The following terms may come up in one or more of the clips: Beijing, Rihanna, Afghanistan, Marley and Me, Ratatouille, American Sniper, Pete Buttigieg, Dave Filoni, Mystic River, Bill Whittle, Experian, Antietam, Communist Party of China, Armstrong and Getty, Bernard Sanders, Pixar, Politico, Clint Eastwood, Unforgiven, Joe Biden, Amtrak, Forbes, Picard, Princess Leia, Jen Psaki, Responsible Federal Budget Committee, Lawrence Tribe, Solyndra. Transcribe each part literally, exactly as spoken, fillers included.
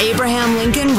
Abraham Lincoln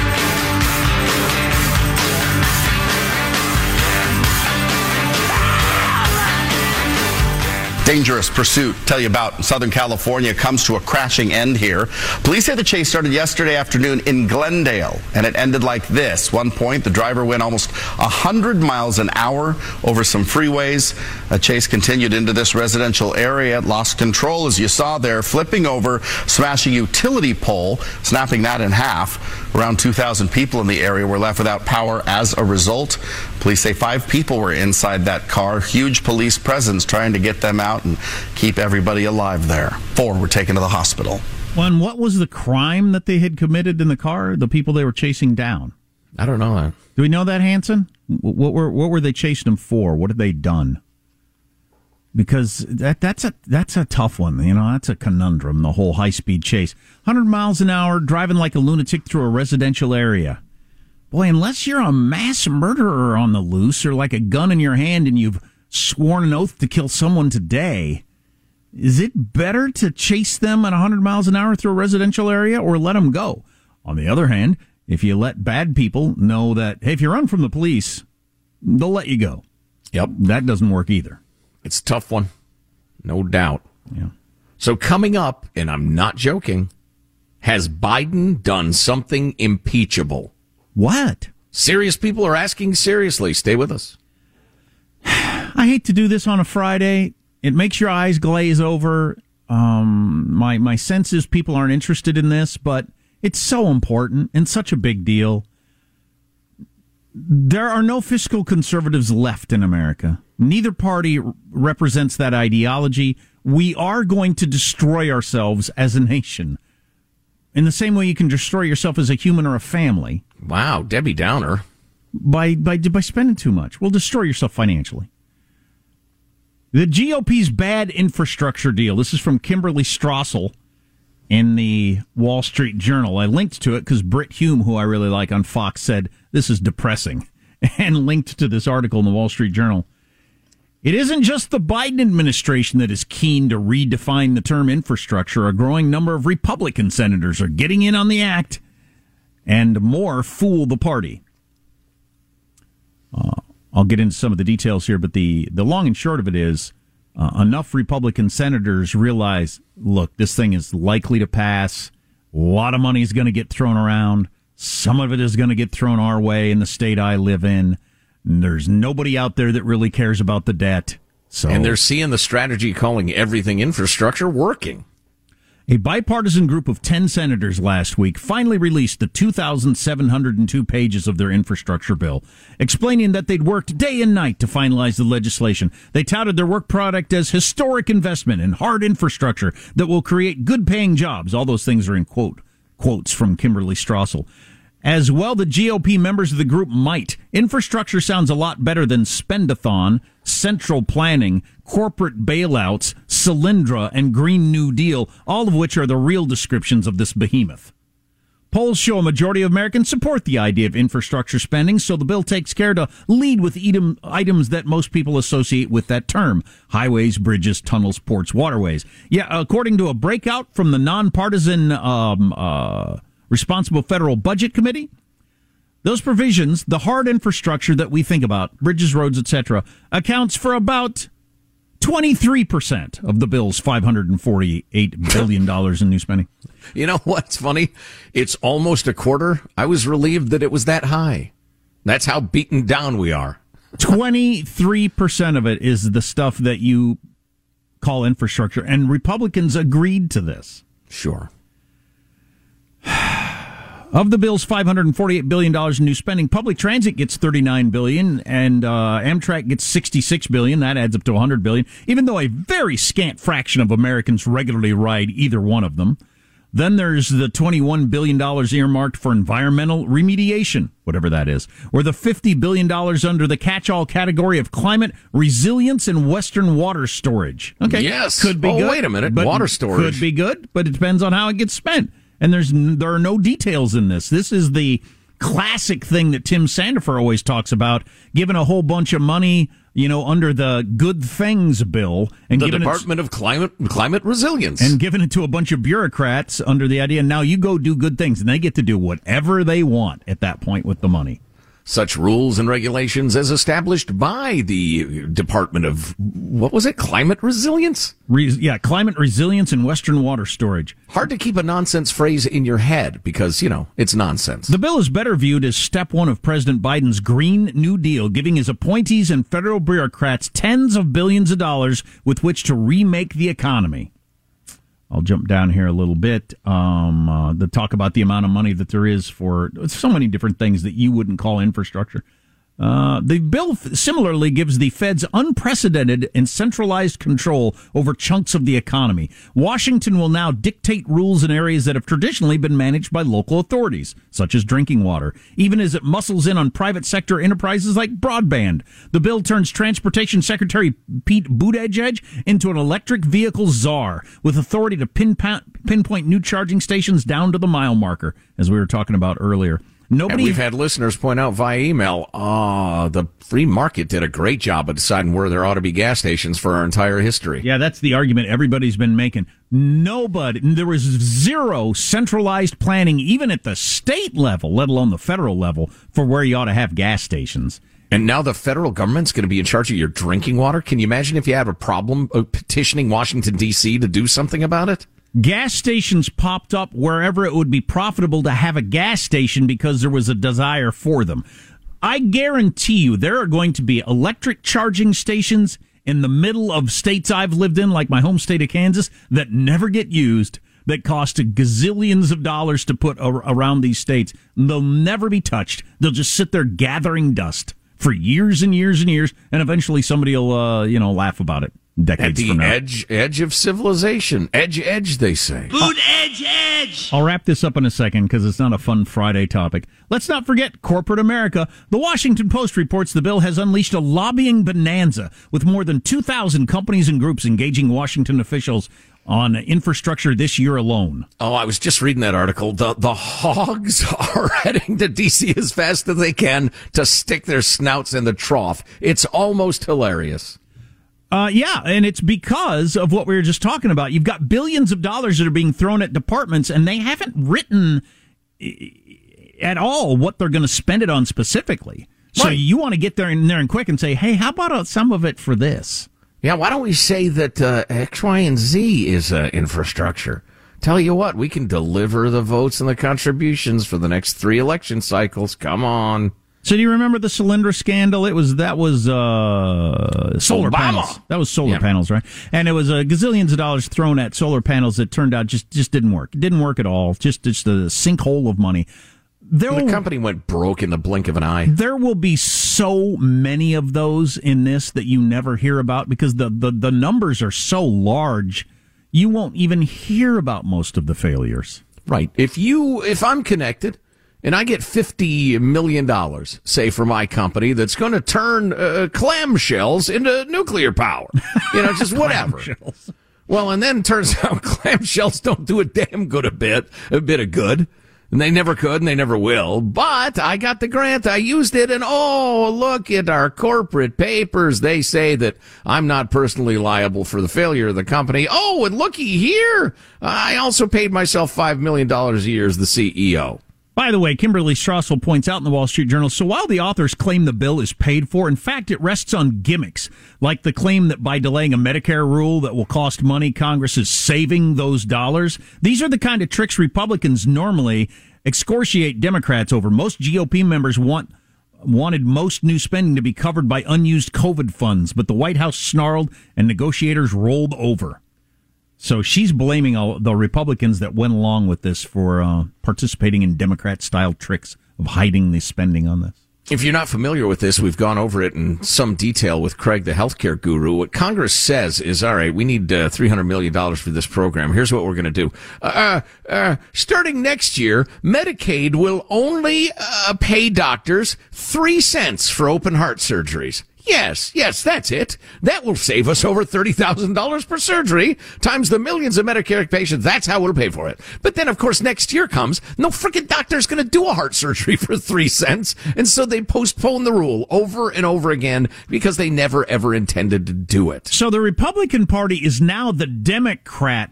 Dangerous pursuit, tell you about Southern California, comes to a crashing end here. Police say the chase started yesterday afternoon in Glendale, and it ended like this. One point, the driver went almost one hundred miles an hour over some freeways. A chase continued into this residential area. It lost control, as you saw there, flipping over, smashing utility pole, snapping that in half. Around two thousand people in the area were left without power as a result. Police say five people were inside that car. Huge police presence trying to get them out and keep everybody alive there. Four were taken to the hospital. Juan, what was the crime that they had committed in the car, the people they were chasing down? I don't know. Do we know that, Hanson? What were what were they chasing them for? What had they done? Because that that's a that's a tough one. You know, that's a conundrum, the whole high-speed chase. one hundred miles an hour, driving like a lunatic through a residential area. Boy, unless you're a mass murderer on the loose or like a gun in your hand and you've sworn an oath to kill someone today, is it better to chase them at one hundred miles an hour through a residential area or let them go? On the other hand, if you let bad people know that, hey, if you run from the police, they'll let you go. Yep. That doesn't work either. It's a tough one. No doubt. Yeah. So coming up, and I'm not joking, has Biden done something impeachable? What? Serious people are asking seriously. Stay with us. I hate to do this on a Friday. It makes your eyes glaze over. Um, my, my sense is people aren't interested in this, but it's so important and such a big deal. There are no fiscal conservatives left in America. Neither party represents that ideology. We are going to destroy ourselves as a nation. In the same way you can destroy yourself as a human or a family. Wow, Debbie Downer. By by by spending too much. Well, destroy yourself financially. The G O P's bad infrastructure deal. This is from Kimberly Strassel in the Wall Street Journal. I linked to it because Brit Hume, who I really like on Fox, said this is depressing and linked to this article in the Wall Street Journal. It isn't just the Biden administration that is keen to redefine the term infrastructure. A growing number of Republican senators are getting in on the act, and more fool the party. Uh, I'll get into some of the details here, but the, the long and short of it is uh, enough Republican senators realize, look, this thing is likely to pass. A lot of money is going to get thrown around. Some of it is going to get thrown our way in the state I live in. There's nobody out there that really cares about the debt. So, and they're seeing the strategy calling everything infrastructure working. A bipartisan group of ten senators last week finally released the two thousand seven hundred two pages of their infrastructure bill, explaining that they'd worked day and night to finalize the legislation. They touted their work product as historic investment in hard infrastructure that will create good-paying jobs. All those things are in quote quotes from Kimberly Strassel. As well, the G O P members of the group might. Infrastructure sounds a lot better than spend-a-thon, central planning, corporate bailouts, Solyndra, and Green New Deal, all of which are the real descriptions of this behemoth. Polls show a majority of Americans support the idea of infrastructure spending, so the bill takes care to lead with items that most people associate with that term. Highways, bridges, tunnels, ports, waterways. Yeah, according to a breakout from the nonpartisan... Um, uh, Responsible Federal Budget Committee, those provisions, the hard infrastructure that we think about, bridges, roads, et cetera, accounts for about twenty-three percent of the bill's five hundred forty-eight billion dollars in new spending. You know what's funny? It's almost a quarter. I was relieved that it was that high. That's how beaten down we are. twenty-three percent of it is the stuff that you call infrastructure, and Republicans agreed to this. Sure. Of the bill's five hundred forty-eight billion dollars in new spending, public transit gets thirty-nine billion dollars, and uh, Amtrak gets sixty-six billion dollars. That adds up to one hundred billion dollars, even though a very scant fraction of Americans regularly ride either one of them. Then there's the twenty-one billion dollars earmarked for environmental remediation, whatever that is, or the fifty billion dollars under the catch-all category of climate resilience and Western water storage. Okay, yes. Could be oh, good. Wait a minute. Water storage. Could be good, but it depends on how it gets spent. And there's there are no details in this. This is the classic thing that Tim Sandifer always talks about, giving a whole bunch of money, you know, under the Good Things bill. And the Department it, of Climate Climate Resilience. And giving it to a bunch of bureaucrats under the idea, now you go do good things. And they get to do whatever they want at that point with the money. Such rules and regulations as established by the Department of, what was it, Climate Resilience? Re- yeah, Climate Resilience and Western Water Storage. Hard to keep a nonsense phrase in your head because, you know, it's nonsense. The bill is better viewed as step one of President Biden's Green New Deal, giving his appointees and federal bureaucrats tens of billions of dollars with which to remake the economy. I'll jump down here a little bit. Um, uh, the talk about the amount of money that there is for so many different things that you wouldn't call infrastructure. Uh, the bill f- similarly gives the feds unprecedented and centralized control over chunks of the economy. Washington will now dictate rules in areas that have traditionally been managed by local authorities, such as drinking water, even as it muscles in on private sector enterprises like broadband. The bill turns Transportation Secretary Pete Buttigieg into an electric vehicle czar with authority to pinpoint, pinpoint new charging stations down to the mile marker, as we were talking about earlier. Nobody. And we've had listeners point out via email, ah, oh, the free market did a great job of deciding where there ought to be gas stations for our entire history. Yeah, that's the argument everybody's been making. Nobody, there was zero centralized planning, even at the state level, let alone the federal level, for where you ought to have gas stations. And now the federal government's going to be in charge of your drinking water? Can you imagine if you had a problem petitioning Washington, D C to do something about it? Gas stations popped up wherever it would be profitable to have a gas station because there was a desire for them. I guarantee you there are going to be electric charging stations in the middle of states I've lived in, like my home state of Kansas, that never get used, that cost gazillions of dollars to put around these states. They'll never be touched. They'll just sit there gathering dust for years and years and years, and eventually somebody will, uh, you know, laugh about it. Decades At the from now. edge edge of civilization. Edge, edge, they say. Boot, edge, edge. I'll wrap this up in a second because it's not a fun Friday topic. Let's not forget corporate America. The Washington Post reports the bill has unleashed a lobbying bonanza with more than two thousand companies and groups engaging Washington officials on infrastructure this year alone. Oh, I was just reading that article. The the hogs are heading to D C as fast as they can to stick their snouts in the trough. It's almost hilarious. Uh, yeah, and it's because of what we were just talking about. You've got billions of dollars that are being thrown at departments, and they haven't written at all what they're going to spend it on specifically. Right. So you want to get there and there and quick and say, hey, how about some of it for this? Yeah, why don't we say that uh, X, Y, and Z is uh, infrastructure? Tell you what, we can deliver the votes and the contributions for the next three election cycles. Come on. So do you remember the Solyndra scandal? It was that was uh, solar Obama. panels. That was solar yeah. panels, right? And it was uh, gazillions of dollars thrown at solar panels that turned out just, just didn't work. It didn't work at all. Just just a sinkhole of money. There the will, company went broke in the blink of an eye. There will be so many of those in this that you never hear about because the the, the numbers are so large. You won't even hear about most of the failures. Right. If you if I'm connected. And I get fifty million dollars, say, for my company that's going to turn uh, clamshells into nuclear power. You know, just whatever. Well, and then turns out clamshells don't do a damn good a bit, a bit of good. And they never could and they never will. But I got the grant. I used it. And, oh, look at our corporate papers. They say that I'm not personally liable for the failure of the company. Oh, and looky here. I also paid myself five million dollars a year as the C E O. By the way, Kimberly Strassel points out in the Wall Street Journal, so while the authors claim the bill is paid for, in fact, it rests on gimmicks, like the claim that by delaying a Medicare rule that will cost money, Congress is saving those dollars. These are the kind of tricks Republicans normally excoriate Democrats over. Most G O P members want wanted most new spending to be covered by unused COVID funds, but the White House snarled and negotiators rolled over. So she's blaming all the Republicans that went along with this for uh, participating in Democrat-style tricks of hiding the spending on this. If you're not familiar with this, we've gone over it in some detail with Craig, the healthcare guru. What Congress says is, all right, we need uh, three hundred million dollars for this program. Here's what we're going to do. Uh, uh, starting next year, Medicaid will only uh, pay doctors three cents for open heart surgeries. Yes, yes, that's it. That will save us over thirty thousand dollars per surgery times the millions of Medicare patients. That's how we'll pay for it. But then, of course, next year comes, no frickin' doctor's going to do a heart surgery for three cents. And so they postpone the rule over and over again because they never, ever intended to do it. So the Republican Party is now the Democrat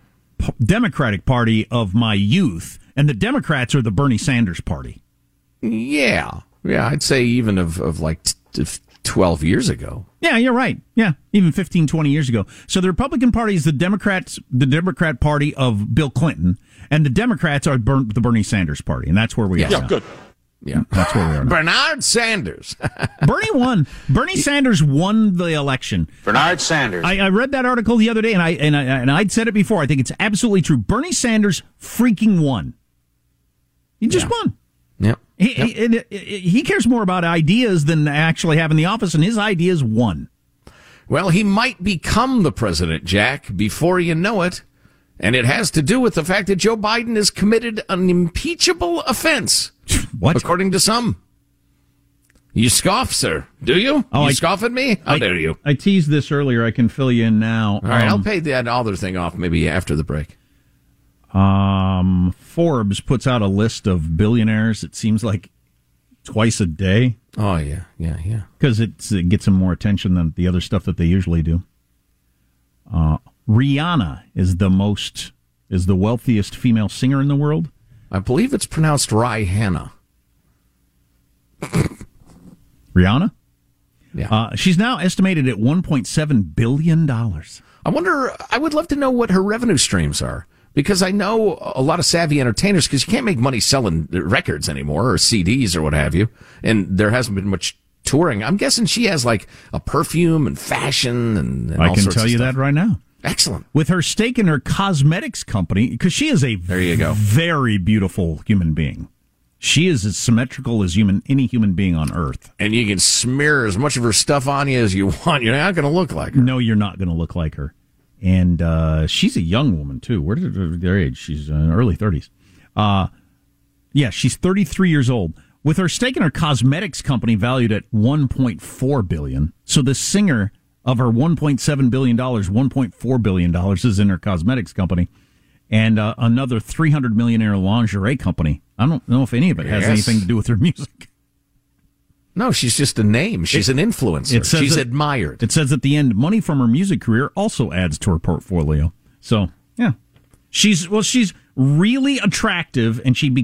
Democratic Party of my youth, and the Democrats are the Bernie Sanders Party. Yeah. Yeah, I'd say even of, of like... T- t- twelve years ago. Yeah, you're right. Yeah, even fifteen, twenty years ago. So the Republican Party is the Democrats, the Democrat Party of Bill Clinton, and the Democrats are Ber- the Bernie Sanders Party, and that's where we yeah. are. Yeah, now. good. Yeah, that's where we are. Now. Bernard Sanders. Bernie won. Bernie Sanders won the election. Bernard Sanders. I, I read that article the other day, and I and I and I'd said it before. I think it's absolutely true. Bernie Sanders freaking won. He just yeah. won. Yep. He, yep. he he cares more about ideas than actually having the office, and his ideas won. Well, he might become the president, Jack, before you know it. And it has to do with the fact that Joe Biden has committed an impeachable offense. What? According to some. You scoff, sir. Do you? Oh, you I, scoff at me? How I, dare you? I teased this earlier. I can fill you in now. All right, um, I'll pay that other thing off maybe after the break. Um, Forbes puts out a list of billionaires, it seems like, twice a day. Oh, yeah, yeah, yeah. Because it gets them more attention than the other stuff that they usually do. Uh, Rihanna is the most, is the wealthiest female singer in the world. I believe it's pronounced Rihanna. Rihanna? Yeah. Uh, she's now estimated at one point seven billion dollars. I wonder, I would love to know what her revenue streams are. Because I know a lot of savvy entertainers, because you can't make money selling records anymore or C Ds or what have you. And there hasn't been much touring. I'm guessing she has like a perfume and fashion and, and all sorts of stuff. I can tell you that right now. Excellent. With her stake in her cosmetics company, because she is a there you go. very beautiful human being. She is as symmetrical as human any human being on Earth. And you can smear as much of her stuff on you as you want. You're not going to look like her. No, you're not going to look like her. And uh, she's a young woman, too. Where did their age? She's in her early thirties. Uh, yeah, she's thirty-three years old. With her stake in her cosmetics company valued at one point four billion dollars. So the singer of her one point seven billion dollars, one point four billion dollars is in her cosmetics company. And uh, another three hundred millionaire lingerie company. I don't know if any of it has yes. anything to do with her music. No, she's just a name. She's it, an influencer. She's that, admired. It says at the end, money from her music career also adds to her portfolio. So, yeah. She's, well, she's really attractive, and she be,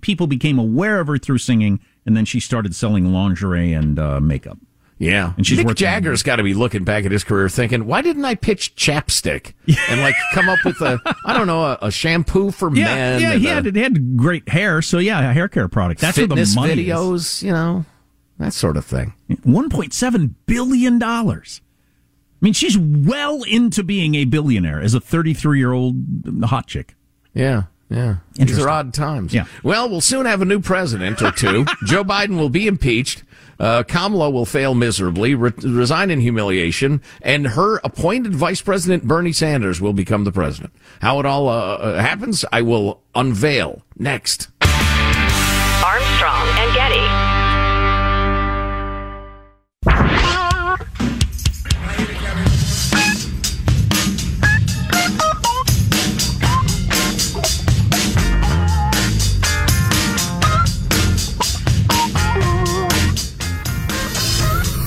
people became aware of her through singing, and then she started selling lingerie and uh, makeup. Yeah. And she's Mick Jagger's got to be looking back at his career thinking, why didn't I pitch chapstick and like come up with a, I don't know, a, a shampoo for yeah, men? Yeah, he had, a, he had great hair. So yeah, a hair care product. That's where the money videos, is. You know, that sort of thing. one point seven billion dollars. I mean, she's well into being a billionaire as a thirty-three year old hot chick. Yeah. Yeah. These are odd times. Yeah. Well, we'll soon have a new president or two. Joe Biden will be impeached. Uh, Kamala will fail miserably, re- resign in humiliation, and her appointed Vice President Bernie Sanders will become the president. How it all uh, happens, I will unveil next. Armstrong and Getty.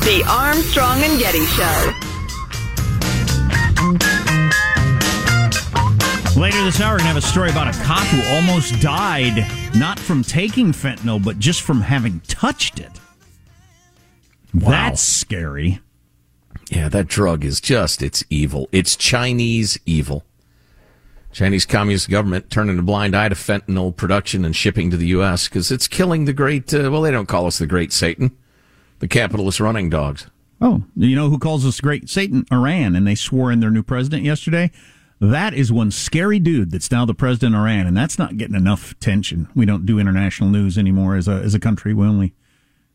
The Armstrong and Getty Show. Later this hour, we're going to have a story about a cop who almost died, not from taking fentanyl, but just from having touched it. Wow. That's scary. Yeah, that drug is just, it's evil. It's Chinese evil. Chinese Communist government turning a blind eye to fentanyl production and shipping to the U S because it's killing the great, uh, well, they don't call us the great Satan. The capitalist running dogs. Oh, you know who calls us great Satan? Iran, and they swore in their new president yesterday. That is one scary dude that's now the president of Iran, and that's not getting enough attention. We don't do international news anymore as a as a country. We only,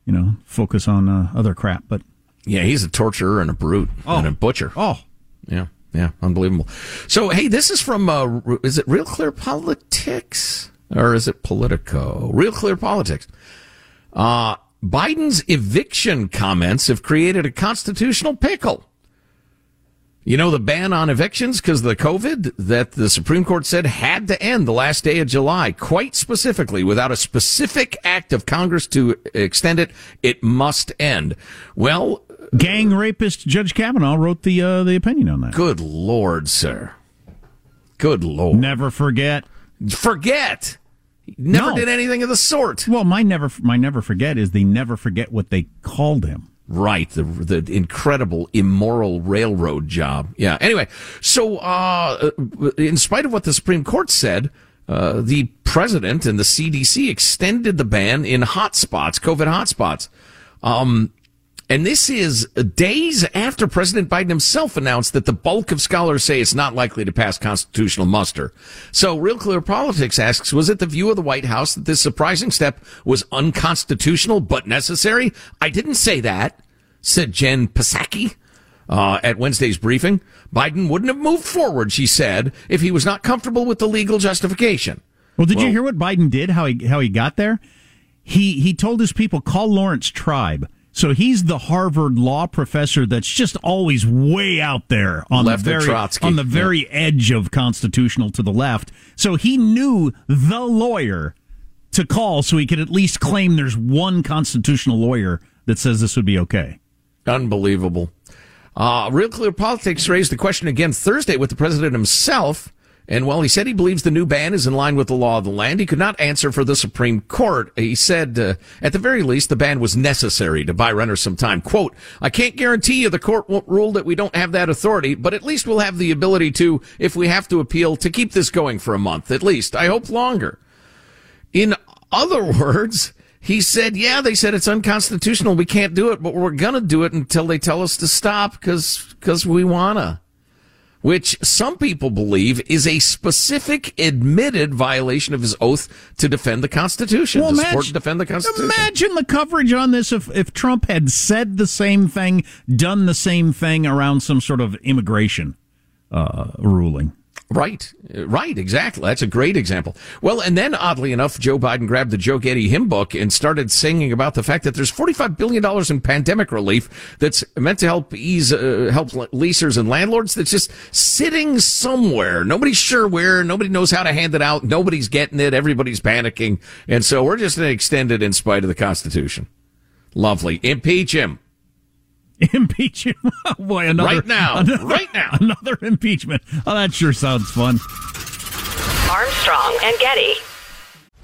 you know, focus on uh, other crap. But yeah, he's a torturer and a brute oh. and a butcher. Oh, yeah, yeah, unbelievable. So hey, this is from uh, is it Real Clear Politics or is it Politico? Real Clear Politics. Uh Biden's eviction comments have created a constitutional pickle. You know, the ban on evictions because of the COVID that the Supreme Court said had to end the last day of July, quite specifically, without a specific act of Congress to extend it, it must end. Well, gang rapist Judge Kavanaugh wrote the uh, the opinion on that. Good Lord, sir. Good Lord. Never forget. Forget. Never no. did anything of the sort. Well, my never, my never forget is they never forget what they called him. Right, the the incredible immoral railroad job. Yeah. Anyway, so uh, in spite of what the Supreme Court said, uh, the president and the C D C extended the ban in hot spots, COVID hot spots. Um, and this is days after President Biden himself announced that the bulk of scholars say it's not likely to pass constitutional muster. So Real Clear Politics asks, was it the view of the White House that this surprising step was unconstitutional but necessary? I didn't say that, said Jen Psaki uh, at Wednesday's briefing. Biden wouldn't have moved forward, she said, if he was not comfortable with the legal justification. Well, did well, you hear what Biden did, how he how he got there? He he told his people, call Lawrence Tribe. So he's the Harvard law professor that's just always way out there on left the very, on the very yeah. edge of constitutional to the left. So he knew the lawyer to call so he could at least claim there's one constitutional lawyer that says this would be okay. Unbelievable. Uh, Real Clear Politics raised the question again Thursday with the president himself. And while he said he believes the new ban is in line with the law of the land, he could not answer for the Supreme Court. He said, uh, at the very least, the ban was necessary to buy runners some time. Quote, I can't guarantee you the court won't rule that we don't have that authority, but at least we'll have the ability to, if we have to appeal, to keep this going for a month, at least. I hope longer. In other words, he said, yeah, they said it's unconstitutional. We can't do it, but we're going to do it until they tell us to stop because because we want to. Which some people believe is a specific admitted violation of his oath to defend the Constitution, well, to imagine, support and defend the Constitution. Imagine the coverage on this if, if Trump had said the same thing, done the same thing around some sort of immigration uh, ruling. Right, right, exactly. That's a great example. Well, and then, oddly enough, Joe Biden grabbed the Joe Getty hymn book and started singing about the fact that there's forty-five billion dollars in pandemic relief that's meant to help ease, uh, help leasers and landlords that's just sitting somewhere. Nobody's sure where. Nobody knows how to hand it out. Nobody's getting it. Everybody's panicking. And so we're just going to extend it in spite of the Constitution. Lovely. Impeach him. Impeach him. Oh boy, another, right now. Another, right now. Another impeachment. Oh, that sure sounds fun. Armstrong and Getty.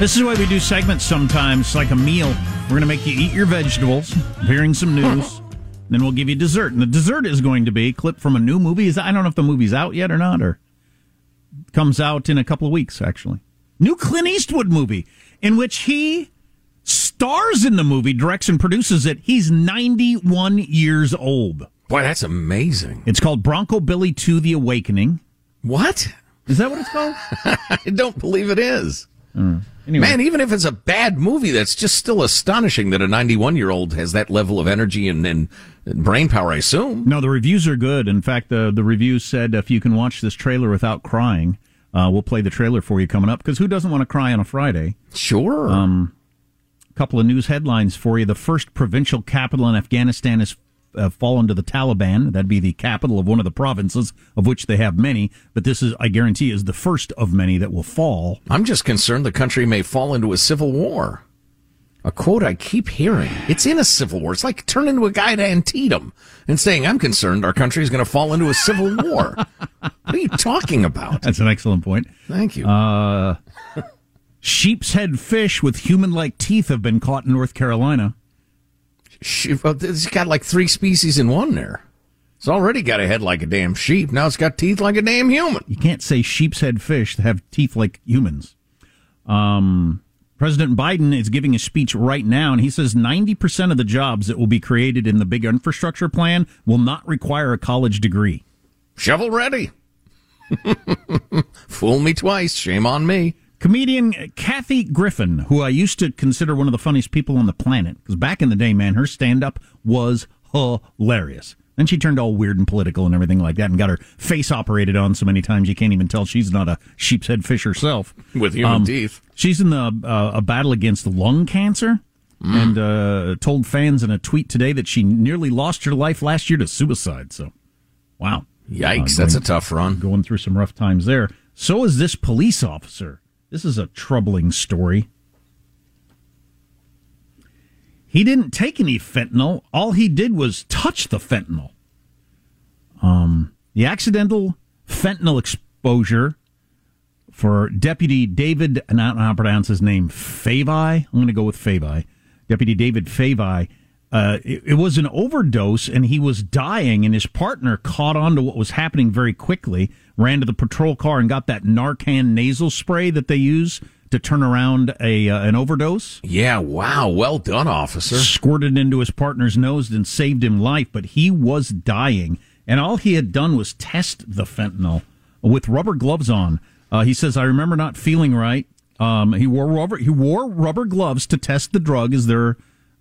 This is why we do segments sometimes, like a meal. We're going to make you eat your vegetables, hearing some news, then we'll give you dessert. And the dessert is going to be a clip from a new movie. I don't know if the movie's out yet or not, or comes out in a couple of weeks, actually. New Clint Eastwood movie, in which he stars in the movie, directs and produces it. He's ninety-one years old. Boy, that's amazing. It's called Bronco Billy two, The Awakening. What? Is that what it's called? I don't believe it is. Mm. Anyway. Man, even if it's a bad movie, that's just still astonishing that a ninety-one-year-old has that level of energy and, and, and brain power, I assume. No, the reviews are good. In fact, the, the reviews said, if you can watch this trailer without crying, uh, we'll play the trailer for you coming up, because who doesn't want to cry on a Friday? Sure. Um, a couple of news headlines for you. The first provincial capital in Afghanistan is Uh, fallen to the Taliban. That'd be the capital of one of the provinces, of which they have many. But this is, I guarantee, is the first of many that will fall. I'm just concerned the country may fall into a civil war. A quote I keep hearing. It's in a civil war. It's like turning to a guy at Antietam and saying, I'm concerned our country is going to fall into a civil war. What are you talking about? That's an excellent point. Thank you. Uh, sheep's head fish with human-like teeth have been caught in North Carolina. It's got like three species in one there. It's already got a head like a damn sheep. Now it's got teeth like a damn human. You can't say sheep's head fish that have teeth like humans. Um, President Biden is giving a speech right now, and he says ninety percent of the jobs that will be created in the big infrastructure plan will not require a college degree. Shovel ready. Fool me twice. Shame on me. Comedian Kathy Griffin, who I used to consider one of the funniest people on the planet, because back in the day, man, her stand-up was hilarious. Then she turned all weird and political and everything like that and got her face operated on so many times you can't even tell she's not a sheep's head fish herself. With human um, teeth. She's in the uh, a battle against lung cancer. mm. and uh, told fans in a tweet today that she nearly lost her life last year to suicide. So, wow. Yikes, uh, going, that's a tough run. Going through some rough times there. So is this police officer. This is a troubling story. He didn't take any fentanyl. All he did was touch the fentanyl. Um, the accidental fentanyl exposure for Deputy David, and I don't know how to pronounce his name, Favi. I'm going to go with Favi. Deputy David Favi. Uh, it, it was an overdose, and he was dying, and his partner caught on to what was happening very quickly, ran to the patrol car and got that Narcan nasal spray that they use to turn around a uh, an overdose. Yeah, wow, well done, officer. Squirted into his partner's nose and saved him life, but he was dying, and all he had done was test the fentanyl with rubber gloves on. Uh, he says, I remember not feeling right. Um, he wore rubber, he wore rubber gloves to test the drug as their...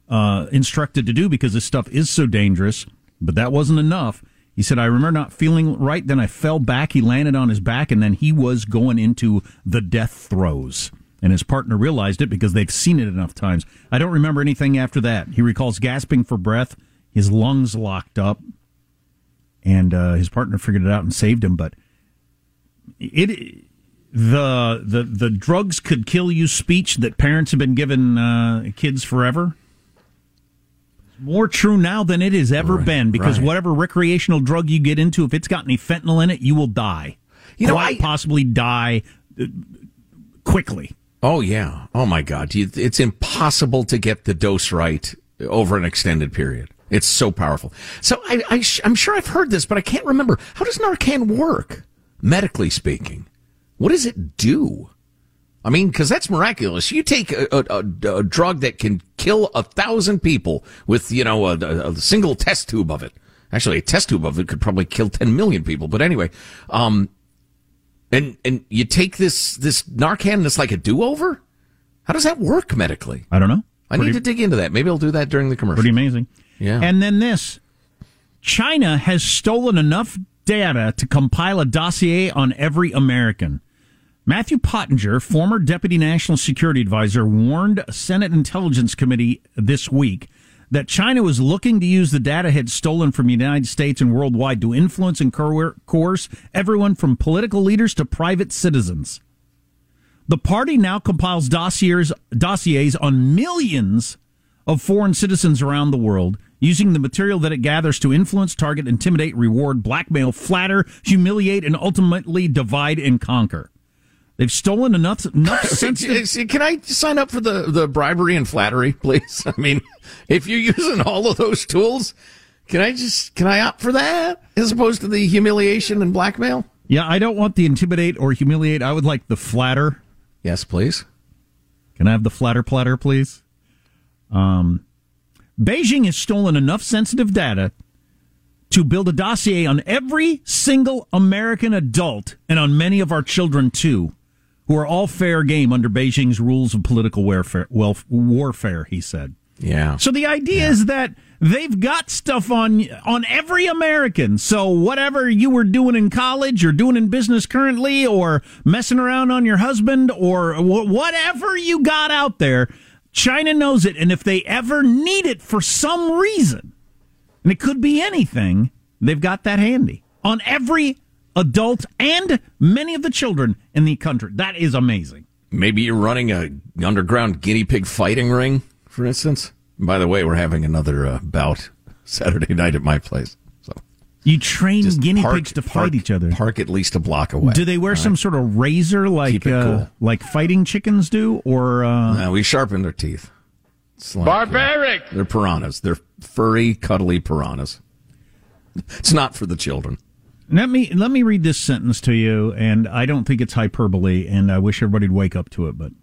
Uh, instructed to do because this stuff is so dangerous, but that wasn't enough. He said, I remember not feeling right, then I fell back. He landed on his back, and then he was going into the death throes. And his partner realized it because they've seen it enough times. I don't remember anything after that. He recalls gasping for breath, his lungs locked up, and uh, his partner figured it out and saved him. But it... the the the drugs could kill you speech that parents have been giving uh, kids forever... more true now than it has ever right, been, because right. whatever recreational drug you get into, if it's got any fentanyl in it, you will die. You know, I possibly die quickly. Oh, yeah. Oh, my God. It's impossible to get the dose right over an extended period. It's so powerful. So I, I, I'm sure I've heard this, but I can't remember. How does Narcan work, medically speaking? What does it do? I mean, because that's miraculous. You take a, a, a drug that can kill a thousand people with, you know, a, a single test tube of it. Actually, a test tube of it could probably kill ten million people. But anyway, um, and and you take this this Narcan and it's like a do-over? How does that work medically? I don't know. I pretty, need to dig into that. Maybe I'll do that during the commercial. Pretty amazing. Yeah. And then this. China has stolen enough data to compile a dossier on every American. Matthew Pottinger, former Deputy National Security Advisor, warned a Senate Intelligence Committee this week that China was looking to use the data it had stolen from the United States and worldwide to influence and coerce everyone from political leaders to private citizens. The party now compiles dossiers, dossiers on millions of foreign citizens around the world, using the material that it gathers to influence, target, intimidate, reward, blackmail, flatter, humiliate, and ultimately divide and conquer. They've stolen enough enough sensitive... Can I sign up for the, the bribery and flattery, please? I mean, if you're using all of those tools, can I just can I opt for that as opposed to the humiliation and blackmail? Yeah, I don't want the intimidate or humiliate. I would like the flatter. Yes, please. Can I have the flatter platter, please? Um, Beijing has stolen enough sensitive data to build a dossier on every single American adult and on many of our children, too, who are all fair game under Beijing's rules of political warfare, welf- warfare, he said. Yeah. So the idea yeah. is that they've got stuff on on every American. So whatever you were doing in college or doing in business currently or messing around on your husband or wh- whatever you got out there, China knows it. And if they ever need it for some reason, and it could be anything, they've got that handy on every adult and many of the children in the country. That is amazing. Maybe you're running a underground guinea pig fighting ring, for instance. By the way, we're having another uh, bout Saturday night at my place. So you train guinea park, pigs to park, fight each other. Park at least a block away. Do they wear All some right. sort of razor like uh, cool. like fighting chickens do, or uh... no, we sharpen their teeth. Like, barbaric! Uh, they're piranhas. They're furry, cuddly piranhas. It's not for the children. Let me let me read this sentence to you, and I don't think it's hyperbole, and I wish everybody'd wake up to it. But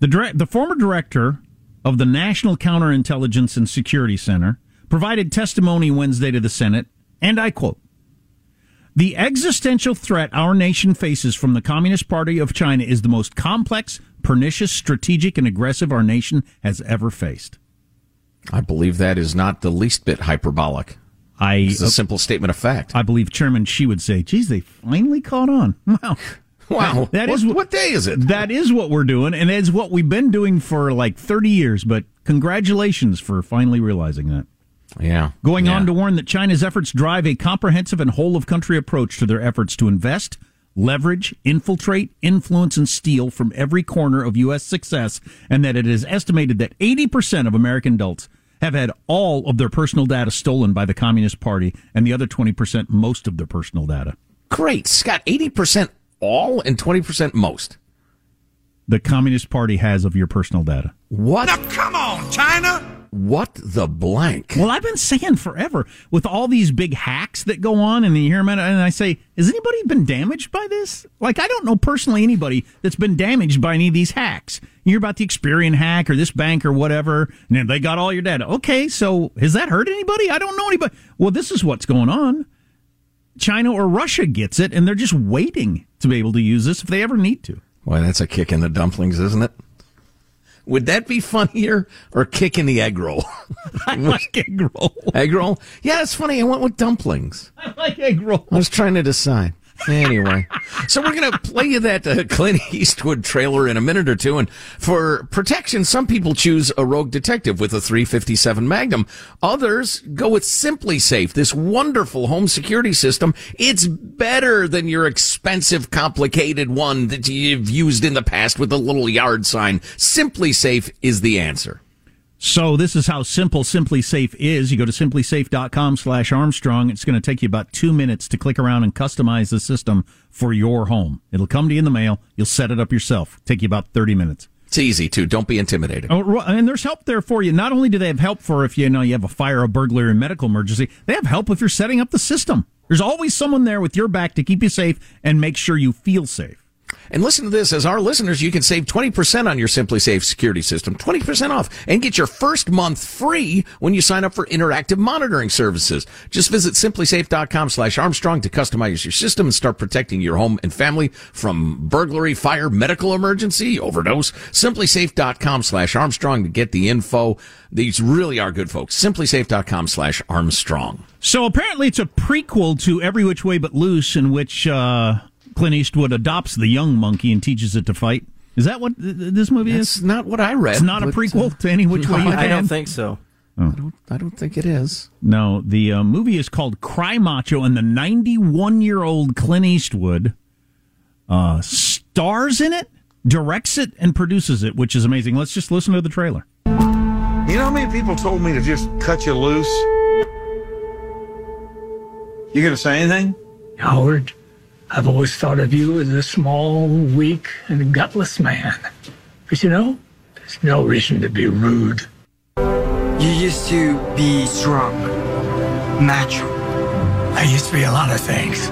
the direct, the former director of the National Counterintelligence and Security Center provided testimony Wednesday to the Senate, and I quote, "The existential threat our nation faces from the Communist Party of China is the most complex, pernicious, strategic, and aggressive our nation has ever faced." I believe that is not the least bit hyperbolic. I, it's a simple statement of fact. I believe Chairman Xi would say, geez, they finally caught on. Wow. Wow. That what, is what, what day is it? That is what we're doing, and it's what we've been doing for like thirty years, but congratulations for finally realizing that. Yeah. Going yeah. on to warn that China's efforts drive a comprehensive and whole-of-country approach to their efforts to invest, leverage, infiltrate, influence, and steal from every corner of U S success, and that it is estimated that eighty percent of American adults have had all of their personal data stolen by the Communist Party, and the other twenty percent most of their personal data. Great, Scott. eighty percent all and twenty percent most. The Communist Party has of your personal data. What? Now, come on, China! What the blank? Well, I've been saying forever, with all these big hacks that go on, and you hear them, and I say, has anybody been damaged by this? Like, I don't know personally anybody that's been damaged by any of these hacks. You hear about the Experian hack or this bank or whatever, and then they got all your data. Okay, so has that hurt anybody? I don't know anybody. Well, this is what's going on. China or Russia gets it, and they're just waiting to be able to use this if they ever need to. Boy, that's a kick in the dumplings, isn't it? Would that be funnier or kick in the egg roll? I like egg roll. Egg roll? Yeah, it's funny. I went with dumplings. I like egg roll. I was trying to decide. Anyway. So we're going to play you that uh, Clint Eastwood trailer in a minute or two. And for protection, some people choose a rogue detective with a three fifty-seven Magnum. Others go with SimpliSafe, this wonderful home security system. It's better than your expensive, complicated one that you've used in the past with a little yard sign. SimpliSafe is the answer. So this is how simple SimpliSafe is. You go to SimpliSafe.com slash Armstrong. It's going to take you about two minutes to click around and customize the system for your home. It'll come to you in the mail. You'll set it up yourself. Take you about thirty minutes. It's easy, too. Don't be intimidated. Oh, and there's help there for you. Not only do they have help for if you know you have a fire, a burglary, a medical emergency, they have help if you're setting up the system. There's always someone there with your back to keep you safe and make sure you feel safe. And listen to this. As our listeners, you can save twenty percent on your SimpliSafe security system, twenty percent off, and get your first month free when you sign up for interactive monitoring services. Just visit SimpliSafe.com slash Armstrong to customize your system and start protecting your home and family from burglary, fire, medical emergency, overdose. SimpliSafe.com slash Armstrong to get the info. These really are good folks. SimpliSafe.com slash Armstrong. So apparently it's a prequel to Every Which Way But Loose, in which... uh Clint Eastwood adopts the young monkey and teaches it to fight. Is that what th- this movie That's is? It's not what I read. It's not a prequel uh, to Any Which no, Way You Can. I don't think so. Oh. I, don't, I don't think it is. No, the uh, movie is called Cry Macho, and the ninety-one-year-old Clint Eastwood uh, stars in it, directs it, and produces it, which is amazing. Let's just listen to the trailer. You know how many people told me to just cut you loose? You going to say anything? Howard, I've always thought of you as a small, weak, and gutless man. But you know, there's no reason to be rude. You used to be strong, macho. I used to be a lot of things,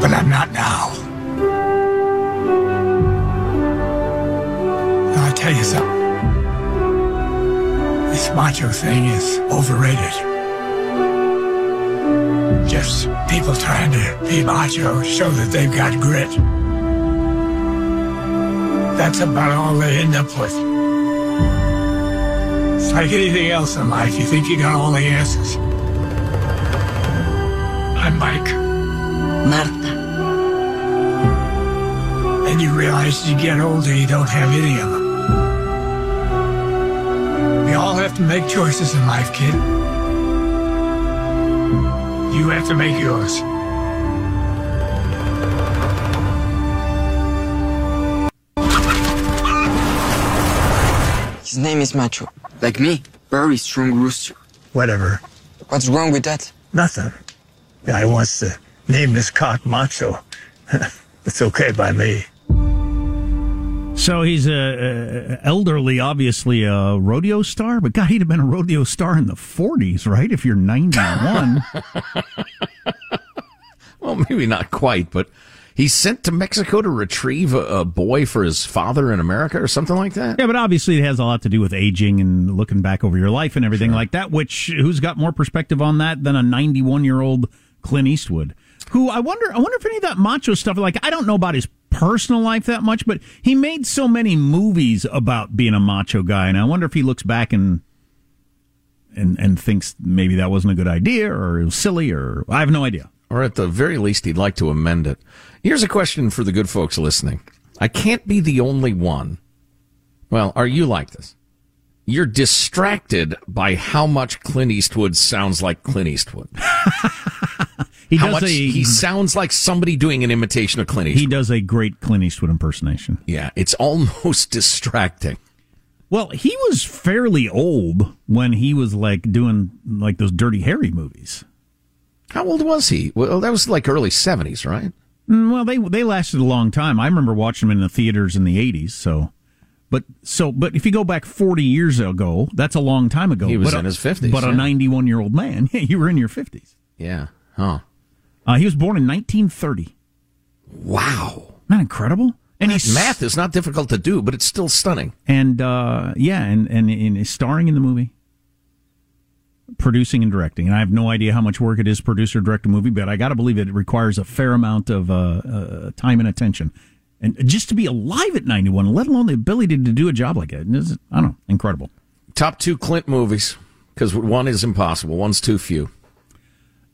but I'm not now. Now I'll tell you something. This macho thing is overrated. Just people trying to be macho, show that they've got grit. That's about all they end up with. It's like anything else in life. You think you got all the answers. I'm Mike. Marta. And you realize as you get older, you don't have any of them. We all have to make choices in life, kid. You have to make yours. His name is Macho. Like me, very strong rooster. Whatever. What's wrong with that? Nothing. I wants to name his cock Macho. It's okay by me. So he's a, a elderly, obviously a rodeo star, but God, he'd have been a rodeo star in the forties, right? If you're ninety-one. Well, maybe not quite, but he's sent to Mexico to retrieve a, a boy for his father in America or something like that. Yeah, but obviously it has a lot to do with aging and looking back over your life and everything sure. like that, which who's got more perspective on that than a ninety-one-year-old Clint Eastwood? Who I wonder, I wonder if any of that macho stuff, like, I don't know about his personal life that much, but he made so many movies about being a macho guy, and I wonder if he looks back and and and thinks maybe that wasn't a good idea, or it was silly, or I have no idea. or at the very least, he'd like to amend it. Here's a question for the good folks listening. I can't be the only one. Well, are you like this? You're distracted by how much Clint Eastwood sounds like Clint Eastwood. He how does much a, he sounds like somebody doing an imitation of Clint Eastwood. He does a great Clint Eastwood impersonation. Yeah, it's almost distracting. Well, he was fairly old when he was like doing like those Dirty Harry movies. How old was he? Well, that was like early seventies, right? Well, they they lasted a long time. I remember watching them in the theaters in the eighties, so But so, but if you go back forty years ago, that's a long time ago. He was but in a, his fifties. But yeah. A ninety-one-year-old man, yeah, you were in your fifties. Yeah. Huh. Uh, he was born in nineteen thirty. Wow. Isn't that incredible? And he's, math is not difficult to do, but it's still stunning. And, uh, yeah, and, and, and is starring in the movie, producing and directing. And I have no idea how much work it is to produce or direct a movie, but I got to believe it requires a fair amount of uh, uh, time and attention. And just to be alive at ninety-one, let alone the ability to do a job like that, is, I don't know, incredible. Top two Clint movies, because one is impossible. One's too few.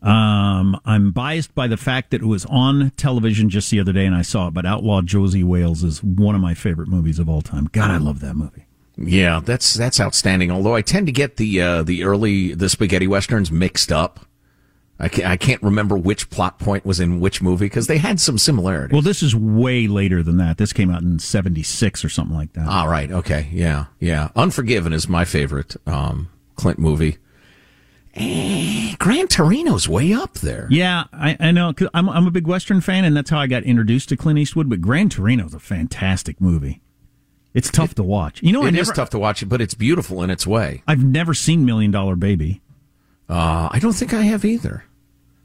Um, I'm biased by the fact that it was on television just the other day, and I saw it, but Outlaw Josie Wales is one of my favorite movies of all time. God, I love that movie. Yeah, that's that's outstanding, although I tend to get the uh, the early the spaghetti westerns mixed up. I can't, I can't remember which plot point was in which movie, because they had some similarities. Well, this is way later than that. This came out in seventy-six or something like that. All right, okay, yeah, yeah. Unforgiven is my favorite um, Clint movie. Eh, Gran Torino's way up there. Yeah, I, I know, cause I'm, I'm a big Western fan, and that's how I got introduced to Clint Eastwood, but Gran Torino's a fantastic movie. It's tough it, to watch. You know, It I never, is tough to watch, but it's beautiful in its way. I've never seen Million Dollar Baby. Uh, I don't think I have either.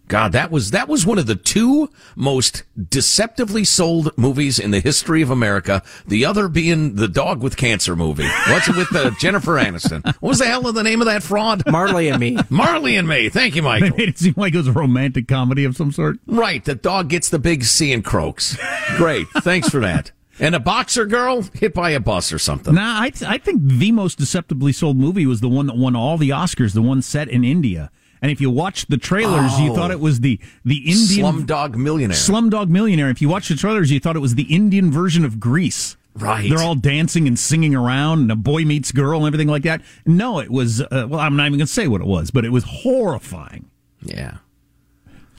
God, that was that was one of the two most deceptively sold movies in the history of America. The other being the dog with cancer movie. What's it with uh, Jennifer Aniston? What was the hell of the name of that fraud? Marley and Me. Marley and Me. Thank you, Michael. They made it seem like it was a romantic comedy of some sort. Right. The dog gets the big C and croaks. Great. Thanks for that. And a boxer girl hit by a bus or something. Nah, I th- I think the most deceptively sold movie was the one that won all the Oscars, the one set in India. And if you watched the trailers, oh, you thought it was the, the Indian... Slumdog Millionaire. Slumdog Millionaire. If you watched the trailers, you thought it was the Indian version of Grease. Right. They're all dancing and singing around, and a boy meets girl and everything like that. No, it was... Uh, well, I'm not even going to say what it was, but it was horrifying. Yeah.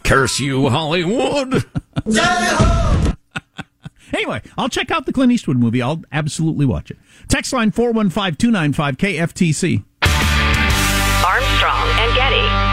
Curse you, Hollywood! Anyway, I'll check out the Clint Eastwood movie. I'll absolutely watch it. Text line four one five, two nine five, K F T C. Armstrong and Getty.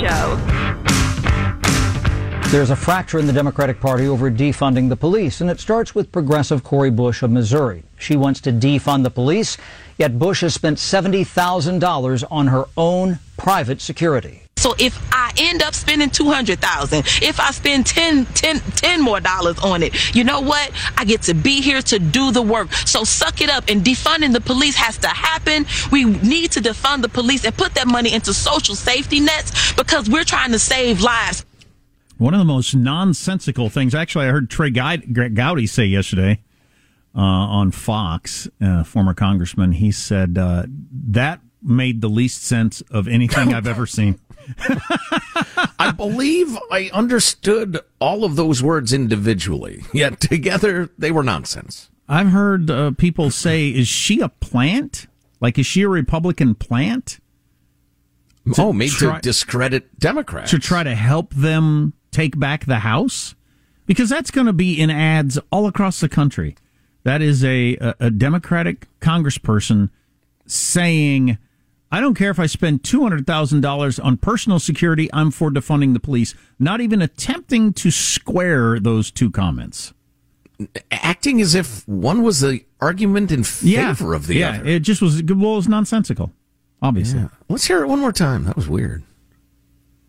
Show. There's a fracture in the Democratic Party over defunding the police, and it starts with progressive Cori Bush of Missouri. She wants to defund the police, yet Bush has spent seventy thousand dollars on her own private security. So if I end up spending two hundred thousand dollars, if I spend ten, ten, ten more dollars on it, you know what? I get to be here to do the work. So suck it up, and defunding the police has to happen. We need to defund the police and put that money into social safety nets because we're trying to save lives. One of the most nonsensical things, actually, I heard Trey Gowdy say yesterday uh, on Fox, uh, former congressman, he said uh, that made the least sense of anything I've ever seen. I believe I understood all of those words individually, yet together they were nonsense. I've heard uh, people say, is she a plant? Like, is she a Republican plant? Oh, made to discredit Democrats. To try to help them take back the House? Because that's going to be in ads all across the country. That is a, a, a Democratic congressperson saying, I don't care if I spend two hundred thousand dollars on personal security, I'm for defunding the police. Not even attempting to square those two comments. Acting as if one was the argument in favor yeah. of the yeah. other. Yeah, it just was, well, it was nonsensical, obviously. Yeah. Let's hear it one more time. That was weird.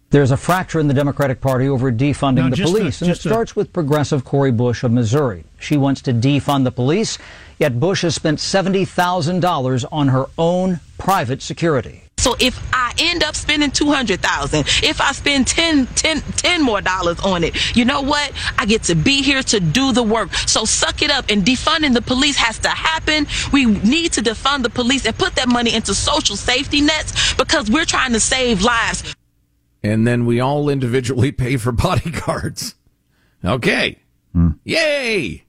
There's a fracture in the Democratic Party over defunding no, the police, a, and it a... starts with progressive Cori Bush of Missouri. She wants to defund the police, yet Bush has spent seventy thousand dollars on her own private security. So if I end up spending two hundred thousand dollars, if I spend ten, ten, ten more dollars on it, you know what? I get to be here to do the work. So suck it up, and defunding the police has to happen. We need to defund the police and put that money into social safety nets because we're trying to save lives. And then we all individually pay for bodyguards. Okay. Mm. Yay!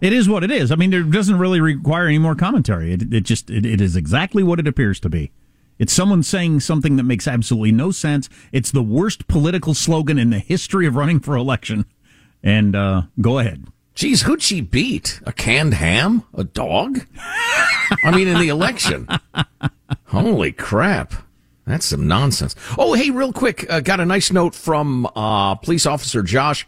It is what it is. I mean, it doesn't really require any more commentary. It, it just it, it is exactly what it appears to be. It's someone saying something that makes absolutely no sense. It's the worst political slogan in the history of running for election. And uh, go ahead. Geez, who'd she beat? A canned ham? A dog? I mean, in the election. Holy crap. That's some nonsense. Oh, hey, real quick. Uh, got a nice note from uh, police officer Josh,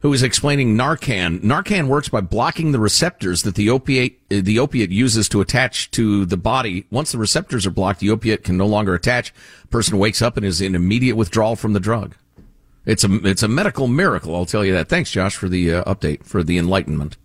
who is explaining Narcan. Narcan works by blocking the receptors that the opiate the opiate uses to attach to the body. Once the receptors are blocked, the opiate can no longer attach. The person wakes up and is in immediate withdrawal from the drug. It's a it's a medical miracle, I'll tell you that. Thanks, Josh, for the uh, update, for the enlightenment.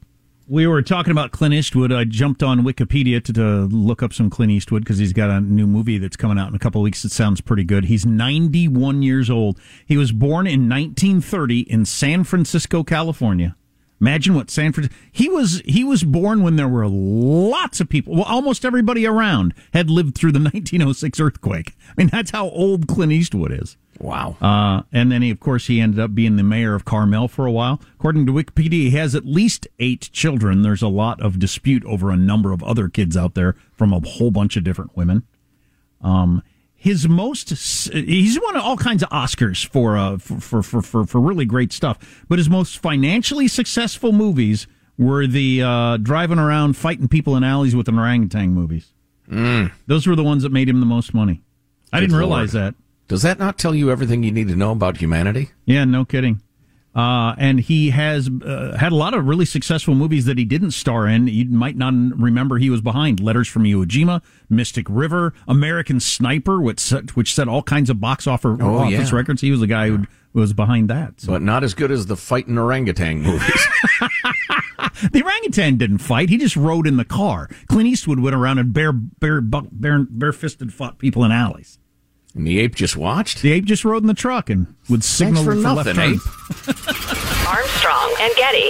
We were talking about Clint Eastwood. I jumped on Wikipedia to, to look up some Clint Eastwood because he's got a new movie that's coming out in a couple of weeks that sounds pretty good. He's ninety-one years old. He was born in nineteen thirty in San Francisco, California. Imagine what San Francisco... He was, he was born when there were lots of people. Well, almost everybody around had lived through the nineteen oh six earthquake. I mean, that's how old Clint Eastwood is. Wow. Uh, and then, he, of course, he ended up being the mayor of Carmel for a while. According to Wikipedia, he has at least eight children. There's a lot of dispute over a number of other kids out there from a whole bunch of different women. Um, his most, he's won all kinds of Oscars for, uh, for, for, for, for really great stuff. But his most financially successful movies were the uh, driving around fighting people in alleys with an orangutan movies. Mm. Those were the ones that made him the most money. Good I didn't Lord. realize that. Does that not tell you everything you need to know about humanity? Yeah, no kidding. Uh, and he has uh, had a lot of really successful movies that he didn't star in. You might not remember he was behind. Letters from Iwo Jima, Mystic River, American Sniper, which set, which set all kinds of box offer, oh, office yeah. records. He was the guy who was behind that. So. But not as good as the fighting orangutan movies. The orangutan didn't fight. He just rode in the car. Clint Eastwood went around and bare, bare, bare, bare, bare-fisted fought people in alleys. And the ape just watched? The ape just rode in the truck and would signal for, for nothing, left ape. Armstrong and Getty.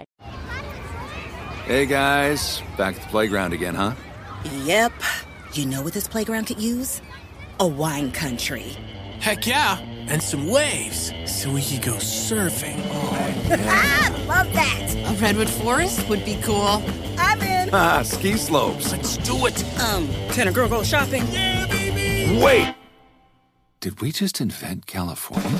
Hey guys, back at the playground again, huh? Yep. You know what this playground could use? A wine country. Heck yeah, and some waves so we could go surfing. Oh, yeah. Ah, love that. A redwood forest would be cool. I'm in. Ah, ski slopes. Let's do it. Um, can a girl go shopping? Yeah, baby. Wait. Did we just invent California?